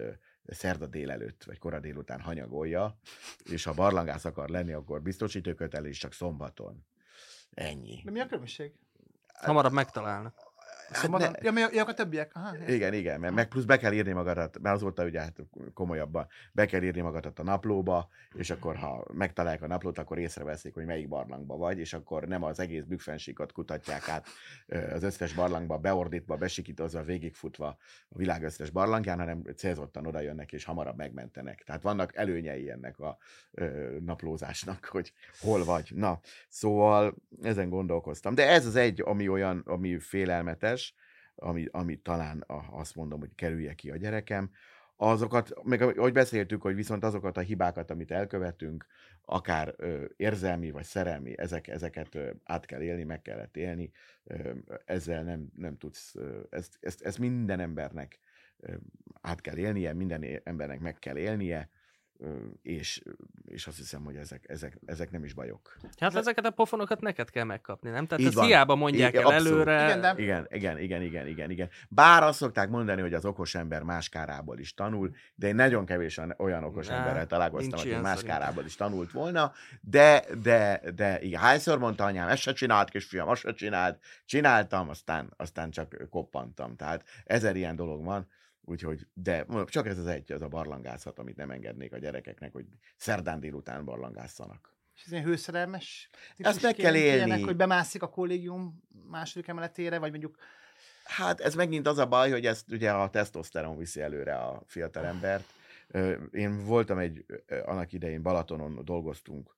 szerda délelőtt, vagy kora délután hanyagolja, és ha barlangász akar lenni, akkor biztosítókötelés csak szombaton. Ennyi. De mi a különbség? Hamarabb megtalálnak. Szombaton? Ja, a többiek? Aha, igen, meg plusz be kell írni magadat, mert azóta ugye hát komolyabban, be kell írni magadat a naplóba, és akkor ha megtalálják a naplót, akkor észreveszik, hogy melyik barlangba vagy, és akkor nem az egész Bükkfensikot kutatják át az összes barlangba, beordítva, besikítozva, végigfutva a világ összes barlangján, hanem célzottan oda jönnek, és hamarabb megmentenek. Tehát vannak előnyei ennek a naplózásnak, hogy hol vagy. Na, szóval ezen gondolkoztam. De ez az egy, ami olyan, ami félelmetes, ami talán azt mondom, hogy kerülje ki a gyerekem. Azokat, meg ahogy beszéltük, hogy viszont azokat a hibákat, amit elkövetünk, akár érzelmi vagy szerelmi, ezeket át kell élni, meg kellett élni, ezzel nem tudsz, ezt minden embernek át kell élnie, minden embernek meg kell élnie, és azt hiszem, hogy ezek nem is bajok. Hát ezeket a pofonokat neked kell megkapni, nem? Tehát ezt hiába mondják el előre. Igen. Bár azt szokták mondani, hogy az okos ember más kárából is tanul, de én nagyon kevés olyan okos emberrel találkoztam, aki más kárából is tanult volna, de igen, hányszor mondta anyám, ezt se csinált, kisfiam, azt se csinált, csináltam, aztán csak koppantam. Tehát 1000 ilyen dolog van. Úgyhogy, de csak ez az egy, az a barlangászat, amit nem engednék a gyerekeknek, hogy szerdán délután barlangásszanak. És ez ilyen hőszerelmes? Ezt meg kell élni. Ilyenek, hogy bemászik a kollégium második emeletére, vagy mondjuk... Hát ez megint az a baj, hogy ezt ugye a tesztoszteron viszi előre a fiatal embert. Én voltam annak idején Balatonon dolgoztunk,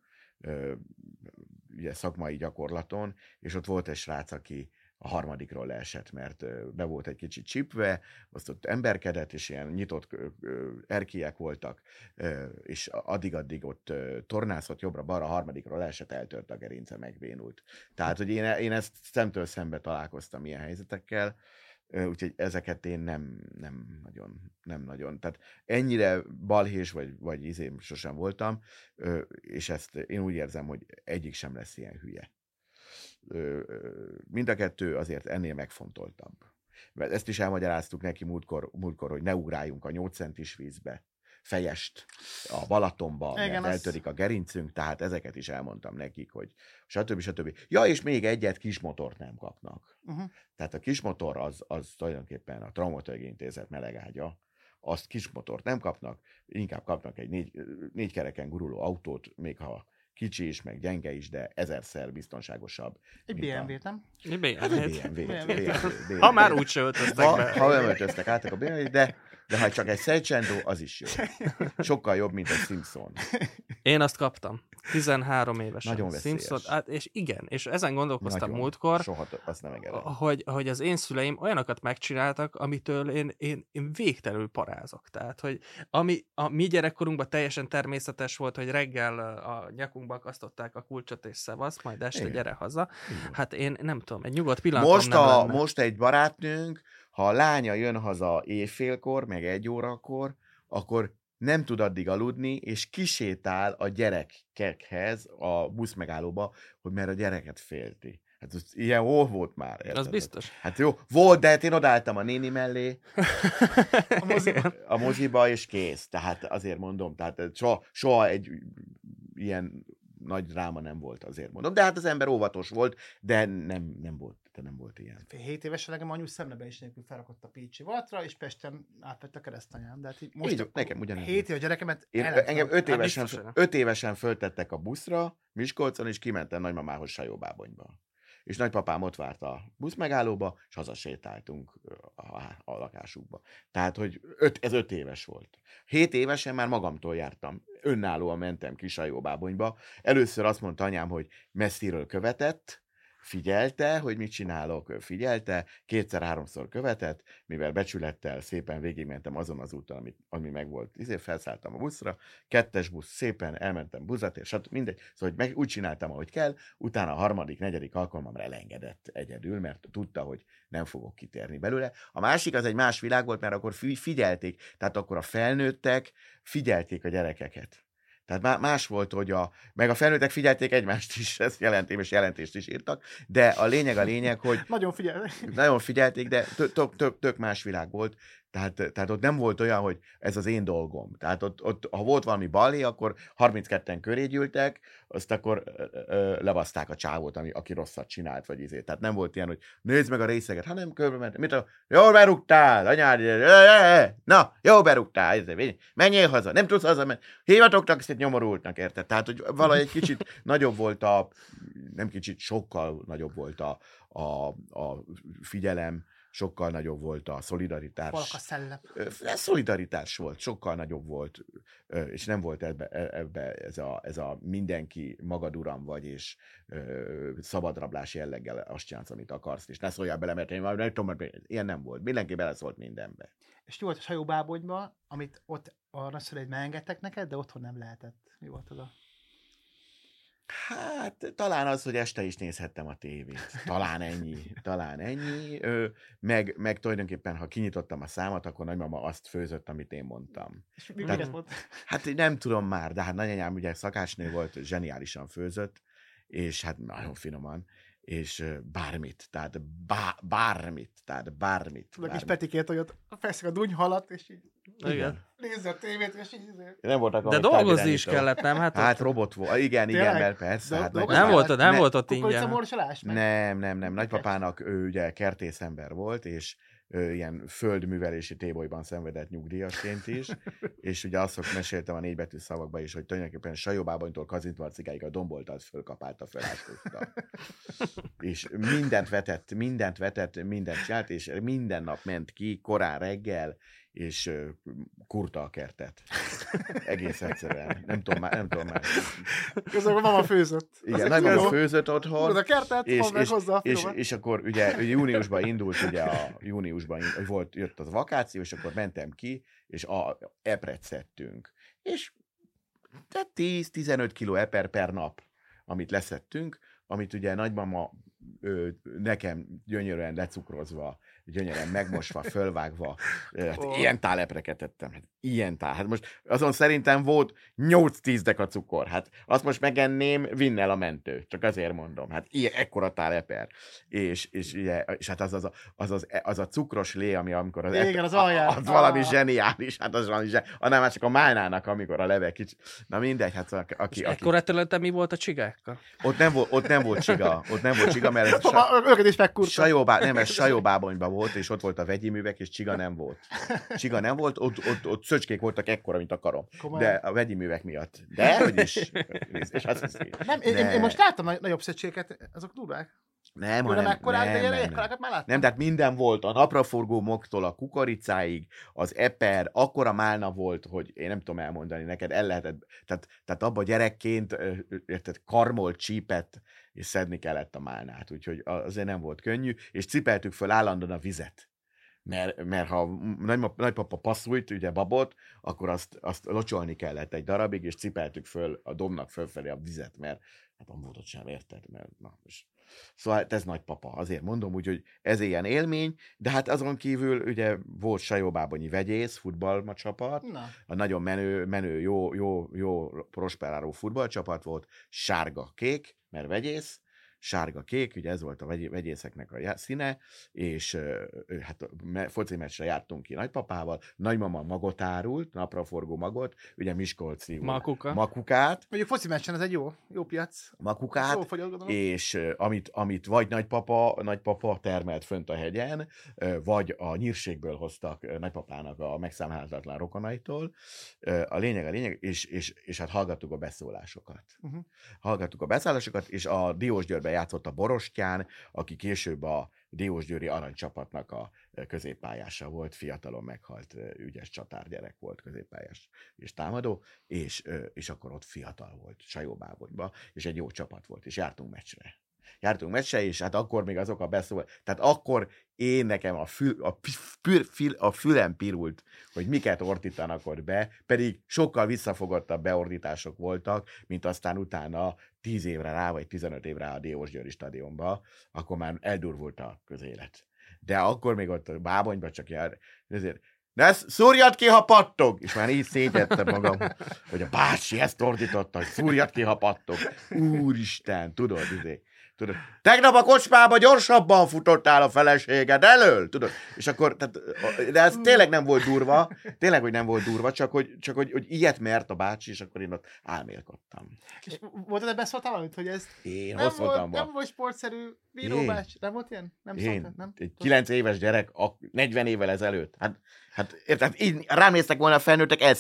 ugye szakmai gyakorlaton, és ott volt egy srác, aki a harmadikról leesett, mert be volt egy kicsit csipve, azt ott emberkedett, és ilyen nyitott erkélyek voltak, és addig-addig ott tornászott jobbra-balra, a harmadikról leesett, eltört a gerince, megbénult. Tehát, hogy én ezt szemtől szembe találkoztam ilyen helyzetekkel, úgyhogy ezeket én nem nagyon. Tehát ennyire balhés vagy izém sosem voltam, és ezt én úgy érzem, hogy egyik sem lesz ilyen hülye. Mind a kettő azért ennél megfontoltabb. Mert ezt is elmagyaráztuk neki múltkor, hogy ne ugráljunk a 8 centis vízbe, fejest a Balatonba, mert eltörik a gerincünk, tehát ezeket is elmondtam nekik, hogy stb. Ja, és még egyet, kismotort nem kapnak. Uh-huh. Tehát a kismotor az tulajdonképpen a Traumatológiai Intézet melegágya, azt kismotort nem kapnak, inkább kapnak egy négy kereken guruló autót, még ha kicsi is, meg gyenge is, de ezerszer biztonságosabb. Egy BMW-t, nem? Egy BMW-t. Ha már úgy se öltöztek be. Ha nem öltöztek át, akkor BMW-t, de ha csak egy Seichendó, az is jó. Sokkal jobb, mint egy Simpson. Én azt kaptam. 13 évesen. Nagyon veszélyes. Simpson, és igen, és ezen gondolkoztam nagyon, múltkor, soha azt nem hogy az én szüleim olyanokat megcsináltak, amitől én végtelenül parázok. Tehát, hogy ami a mi gyerekkorunkban teljesen természetes volt, hogy reggel a nyakunkba akasztották a kulcsot és szevasz, majd este gyere haza. Igen. Hát én nem tudom, egy nyugodt pillanatom Most egy barátnőnk, ha a lánya jön haza éjfélkor, meg 1 órakor, akkor nem tud addig aludni, és kisétál a gyerekekhez a buszmegállóba, hogy mert a gyereket félti. Hát ilyen hol volt már? Érted? Az biztos. Hát jó, volt, de én odaálltam a néni mellé, a moziba, és kész. Tehát azért mondom, tehát soha egy ilyen nagy dráma nem volt, azért mondom. De hát az ember óvatos volt, de nem volt ilyen. 7 évesen legem anyu szemlebe is nélkül felrakott a Pécsi Valtra, és Pesten átvett a keresztanyám. De hát most így, nekem ugyanaz. 7 éves gyerekemet engem 5 évesen föltettek a buszra Miskolcon, és kimentem nagymamához Sajóbábonyba. És nagypapám ott várt a buszmegállóba, és hazasétáltunk a lakásukba. Tehát, hogy ez 5 éves volt. 7 évesen már magamtól jártam. Önállóan mentem ki Sajóbábonyba. Először azt mondta anyám, hogy messziről követett, figyelte, hogy mit csinálok, figyelte, 2-3-szor követett, mivel becsülettel szépen végigmentem azon az úton, ami megvolt. Felszálltam a buszra, 2-es busz, szépen elmentem buszatért, stb. Mindegy. Szóval meg úgy csináltam, ahogy kell, utána a 3., 4. alkalmamra elengedett egyedül, mert tudta, hogy nem fogok kitérni belőle. A másik az egy más világ volt, mert akkor figyelték, tehát akkor a felnőttek figyelték a gyerekeket. Tehát más volt, hogy meg a felnőttek figyelték egymást is, ezt jelentést is írtak, de a lényeg, hogy... Nagyon figyelték, de tök más világ volt. Tehát ott nem volt olyan, hogy ez az én dolgom. Tehát ott ha volt valami balhé, akkor 32-en köré gyűltek, azt akkor levaszták a csávót, aki rosszat csinált, vagy izé. Tehát nem volt ilyen, hogy nézd meg a részeget, ha nem körbe ment, jól berúgtál, anyád, na, jól berúgtál, menjél haza, nem tudsz haza, mert hívatoknak, ezt nyomorultnak, érted? Tehát, hogy valahogy egy kicsit nagyobb volt sokkal nagyobb volt a figyelem, sokkal nagyobb volt a szolidaritás. Szolidaritás volt, sokkal nagyobb volt, és nem volt ebbe ez a mindenki magad uram vagy, és szabadrablás jelleggel azt csinálsz, amit akarsz, és ne szóljál bele, mert ilyen nem volt. Mindenki beleszólt mindenbe. És jó volt a Sajóbábonyba, amit ott a nagyszüleid megengedtek neked, de otthon nem lehetett. Mi volt oda? Hát talán az, hogy este is nézhettem a tévét. Talán ennyi. Meg tulajdonképpen, ha kinyitottam a számat, akkor nagymama azt főzött, amit én mondtam. És mit mondtál? Hát nem tudom már, de hát nagyanyám ugye szakácsnő volt, zseniálisan főzött, és hát nagyon finoman, és bármit. Tudok is petikért, hogy ott feszik a dunyhalat, és így... Igen. Nézd a tévét, és így... Nem voltak, de dolgozni is kellett, nem? Hát robot volt. Igen, mert persze. Hát nem volt ott ingyen. Kukoricamorsolás? Nem. Nagypapának ő ugye kertészember volt, és ilyen földművelési tébolyban szenvedett nyugdíjasként is, és ugye azt meséltem a négybetű szavakban is, hogy tulajdonképpen Sajóbábonytól Kazintvarcikáig a domboltat fölkapálta, feláskózta. És mindent vetett, mindent csinált, és minden nap ment ki, korán reggel, és kurta a kertet. Egész egyszerűen. Nem tudom már. Közben mama főzött. Igen, nagymama főzött otthon. A kertet, és akkor ugye júniusban indult, jött az vakáció, és akkor mentem ki, és epret szedtünk. És 10-15 kiló eper per nap, amit leszettünk, amit ugye nagymama nekem gyönyörűen lecukrozva, gyönyörűen megmosva, fölvágva, ilyen tál epreket ettem, ilyen tál. Hát most azon szerintem volt 8-10 deka cukor, hát azt most megenném, vinnel a mentő, csak azért mondom, hát ilyen, ekkora tál eper. És hát az a cukros lé, ami amikor az eper, az valami zseniális, hát az valami zseniális, annál már csak a májnának, amikor a leve kicsi. Na mindegy, hát aki... Ekkora területen mi volt a csigákkal? Ott nem volt csiga, mert Sajóbábonyban volt, és ott volt a vegyi művek, és csiga nem volt, ott szöcskék voltak ekkora, mint a karom. Komolyan. De a vegyi művek miatt. De, vagyis... Én most láttam nagyobb szöcskéket, azok durvák. Nem, tehát minden volt, a napraforgó moktól a kukoricáig, az eper, akkora málna volt, hogy én nem tudom elmondani, neked el lehetett, tehát abba gyerekként érted, karmolt csípet, és szedni kellett a málnát, úgyhogy azért nem volt könnyű, és cipeltük föl állandóan a vizet. Mert ha nagypapa passzújt, ugye babot, akkor azt locsolni kellett egy darabig, és cipeltük föl a domnak fölfelé a vizet, mert hát a módot sem érted, mert na most... Szóval ez nagypapa, azért mondom úgy, hogy ez ilyen élmény, de hát azon kívül ugye volt Sajóbábonyi vegyész, futballcsapat, a nagyon menő jó prosperáló futballcsapat volt, sárga-kék, mert vegyész, sárga-kék, ugye ez volt a vegyészeknek a színe, és hát foci meccsre jártunk ki nagypapával, nagymama magot árult, napraforgó magot, ugye miskolci makukát. Mondjuk foci meccsen ez egy jó piac. Makukát, jó fogyott, és amit vagy nagypapa termelt fönt a hegyen, vagy a nyírségből hoztak nagypapának a megszámlálhatatlan rokonaitól. A lényeg, és hát hallgattuk a beszólásokat. Uh-huh. És a Diósgyőrben játszott a Borostyán, aki később a diósgyőri aranycsapatnak a középpályása volt, fiatalon meghalt, ügyes csatárgyerek volt, középpályás és támadó, és akkor ott fiatal volt, Sajóbábonyban, és egy jó csapat volt, és jártunk meccsre, és hát akkor még azok a beszólások, tehát akkor én nekem a fülem pirult, hogy miket ordítanak ott be, pedig sokkal visszafogottabb beordítások voltak, mint aztán utána 10 évre rá, vagy 15 évre rá a Diósgyőri stadionba, akkor már eldurvult a közélet. De akkor még ott a Bábonyban csak jár, ezért ne szúrjad ki, ha pattog! És már így szégyedtem magam, hogy a bácsi ezt ordította, hogy szúrjad ki, ha pattog. Úristen, tudod, tegnap a kocsmába gyorsabban futottál a feleséged elől, tudod? És akkor, de ez tényleg nem volt durva, csak hogy ilyet mert a bácsi, és akkor én ott álmélkodtam. És volt ebben szóltál valamit, hogy ez nem volt sportszerű bíró bácsi? Nem volt ilyen? Nem szóltál, nem? Egy 9 éves gyerek, 40 évvel ezelőtt. Hát érted, így ráméztek volna a felnőttek,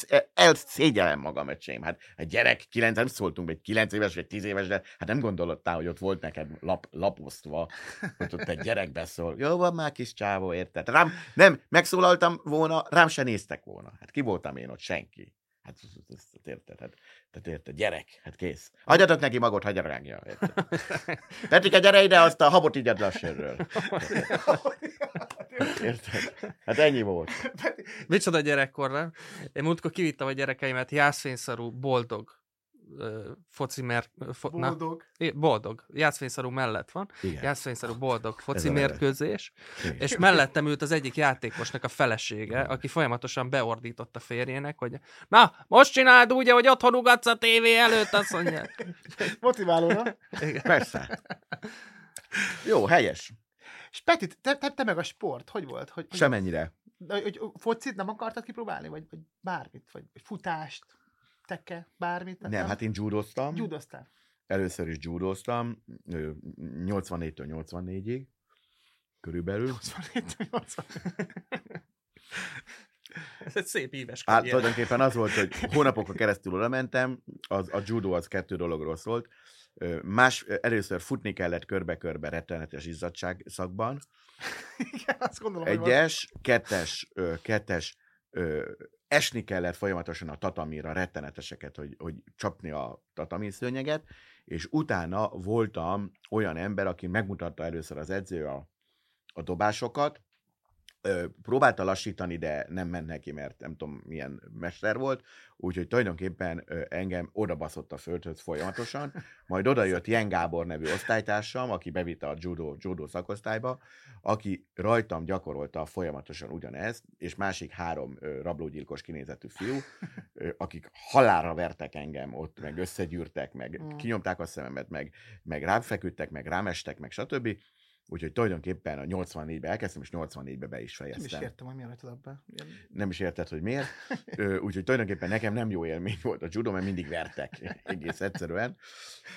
szégyellem magam, öcsém. Hát egy gyerek, nem szóltunk, egy 9 éves, vagy 10 éves, de hát nem gondolodtál, hogy ott volt neked laposztva, hogy ott egy gyerek beszól. Jó van már, kis csávó, érted? Rám nem, megszólaltam volna, rám se néztek volna. Hát ki voltam én ott? Senki. Hát érted, gyerek, hát kész. Adjatok neki magot, hagyja rágja. Petrike, gyere ide, azt a habot igyad lassanről. Érted? Hát ennyi volt. Micsoda gyerekkor, nem? Én múltkor kivittem a gyerekeimet Jászfényszaru boldog boldog. Jászfényszaru mellett van. Jászfényszaru boldog foci mérkőzés. És mellettem ült az egyik játékosnak a felesége, aki folyamatosan beordított a férjének, hogy na, most csináld úgy, hogy otthon ugatsz a tévé előtt, azt mondják. Motiváló, na? Igen. Persze. Jó, helyes. És Peti, te meg a sport, hogy volt? Semennyire. Hogy focit nem akartad kipróbálni? Vagy bármit? Vagy futást? Tekke, bármit? Nem, hát én judoztam. Judoztál. Először is judoztam, 84-től 84-ig, körülbelül. 84-től 84-ig. Ez egy szép éves karrier. Hát tulajdonképpen az volt, hogy hónapokon keresztül oda mentem, a judó az 2 dologról szólt. Először futni kellett körbe-körbe rettenetes izzadság szakban. Igen, azt gondolom, 1-es, 2-es esni kellett folyamatosan a tatamira, retteneteseket, hogy csapni a tatamiszőnyeget, és utána voltam olyan ember, aki megmutatta először az edző a dobásokat, próbálta lassítani, de nem ment neki, mert nem tudom, milyen mester volt, úgyhogy tulajdonképpen engem odabaszott a földhöz folyamatosan, majd odajött Jen Gábor nevű osztálytársam, aki bevitte a judó szakosztályba, aki rajtam gyakorolta folyamatosan ugyanezt, és másik három rablógyilkos kinézetű fiú, akik halálra vertek engem ott, meg összegyűrtek, meg kinyomták a szememet, meg rám feküdtek, meg rám estek, meg stb. Úgyhogy tulajdonképpen a 84-be elkezdtem, és 84-be be is fejeztem. Nem is értem, hogy miért hagytad abba. Nem is érted, hogy miért. Úgyhogy tulajdonképpen nekem nem jó élmény volt a judó, mert mindig vertek egész egyszerűen.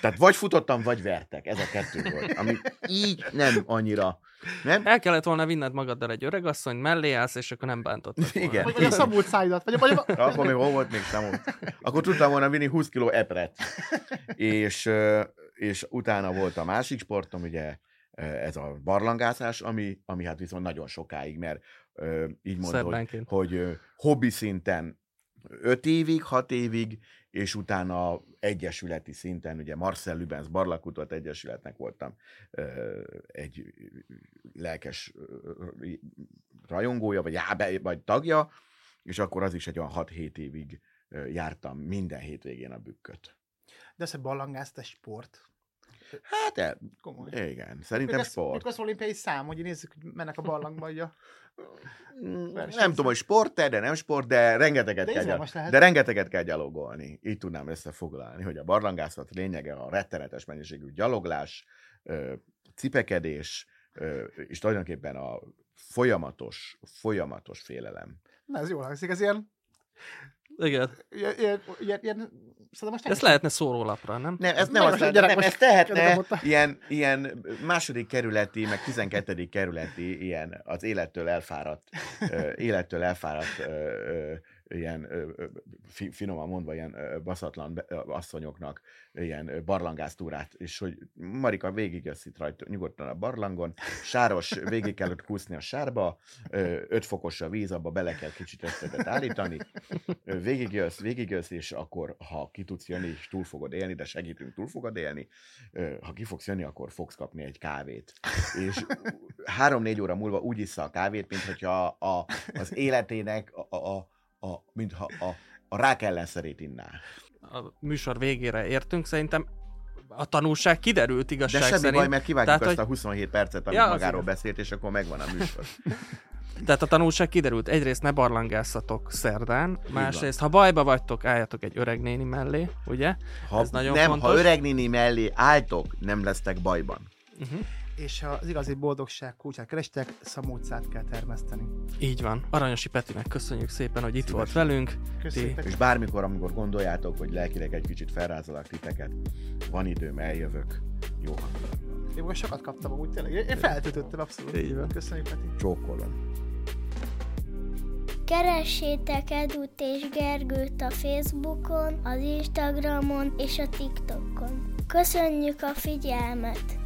Tehát vagy futottam, vagy vertek. Ez a kettő volt, ami így nem annyira... Nem? El kellett volna vinned magaddal egy öregasszony, mellé állsz, és akkor nem bántottak volna. Igen. Vagy a szabult szájdat. Akkor még hol volt még szabult. Akkor tudtam volna vinni 20 kg epret. És utána volt a másik sportom, ugye, ez a barlangászás, ami hát viszont nagyon sokáig, mert így mondod, hogy hobbi szinten 5 évig, 6 évig, és utána egyesületi szinten, ugye Marcel Loubens barlangkutató egyesületnek voltam egy lelkes rajongója, vagy tagja, és akkor az is egy olyan 6-7 évig jártam minden hétvégén a bükköt. De ez a barlangászás sport? Hát, komoly. Igen, szerintem még sport. Mikor az olimpiai szám, hogy nézzük, hogy mennek a barlangba, hogy a... Nem tudom, hogy sport-e, de nem sport, de rengeteget kell gyalogolni. Így tudnám összefoglalni, hogy a barlangászat lényege a rettenetes mennyiségű gyaloglás, cipekedés, és tulajdonképpen a folyamatos félelem. Na, ez jól hangzik, ez ilyen... Igen. Most ezt lehetne szórólapra, nem? Nem, ez nem azt, nem, ez tehetne ilyen második kerületi, meg 12. kerületi ilyen az élettől elfáradt ilyen finoman mondva ilyen baszatlan asszonyoknak ilyen barlangásztúrát, és hogy Marika végig jössz itt rajta nyugodtan a barlangon, sáros, végig kell ott kúszni a sárba, 5 fokos a víz, abba bele kell kicsit összetett állítani, végigjössz, és akkor ha ki tudsz jönni, túl fogod élni, de segítünk, túl fogod élni, ha ki fogsz jönni, akkor fogsz kapni egy kávét. És 3-4 óra múlva úgy issza a kávét, mint hogyha az életének mintha a rák ellenszerét inná. A műsor végére értünk, szerintem a tanulság kiderült igazság szerint. De semmi baj, mert kivágjuk azt a 27 percet, amit magáról beszélt, és akkor megvan a műsor. Tehát a tanulság kiderült. Egyrészt ne barlangászatok szerdán, másrészt, ha bajba vagytok, álljatok egy öreg néni mellé, ugye? Ha öreg néni mellé álltok, nem lesztek bajban. Uh-huh. És ha az igazi boldogság kulcsát kerestek, szamócát kell termeszteni. Így van. Aranyosi Petinek köszönjük szépen, hogy itt volt velünk. Köszönjük. És bármikor, amikor gondoljátok, hogy lelkileg egy kicsit felrázolak titeket, van időm, eljövök. Jó hangulatom. Én most sokat kaptam amúgy tényleg. Én feltöltöttem abszolút. Így van. Köszönjük, Peti. Csókolom. Keressétek Edut és Gergőt a Facebookon, az Instagramon és a TikTokon. Köszönjük a figyelmet!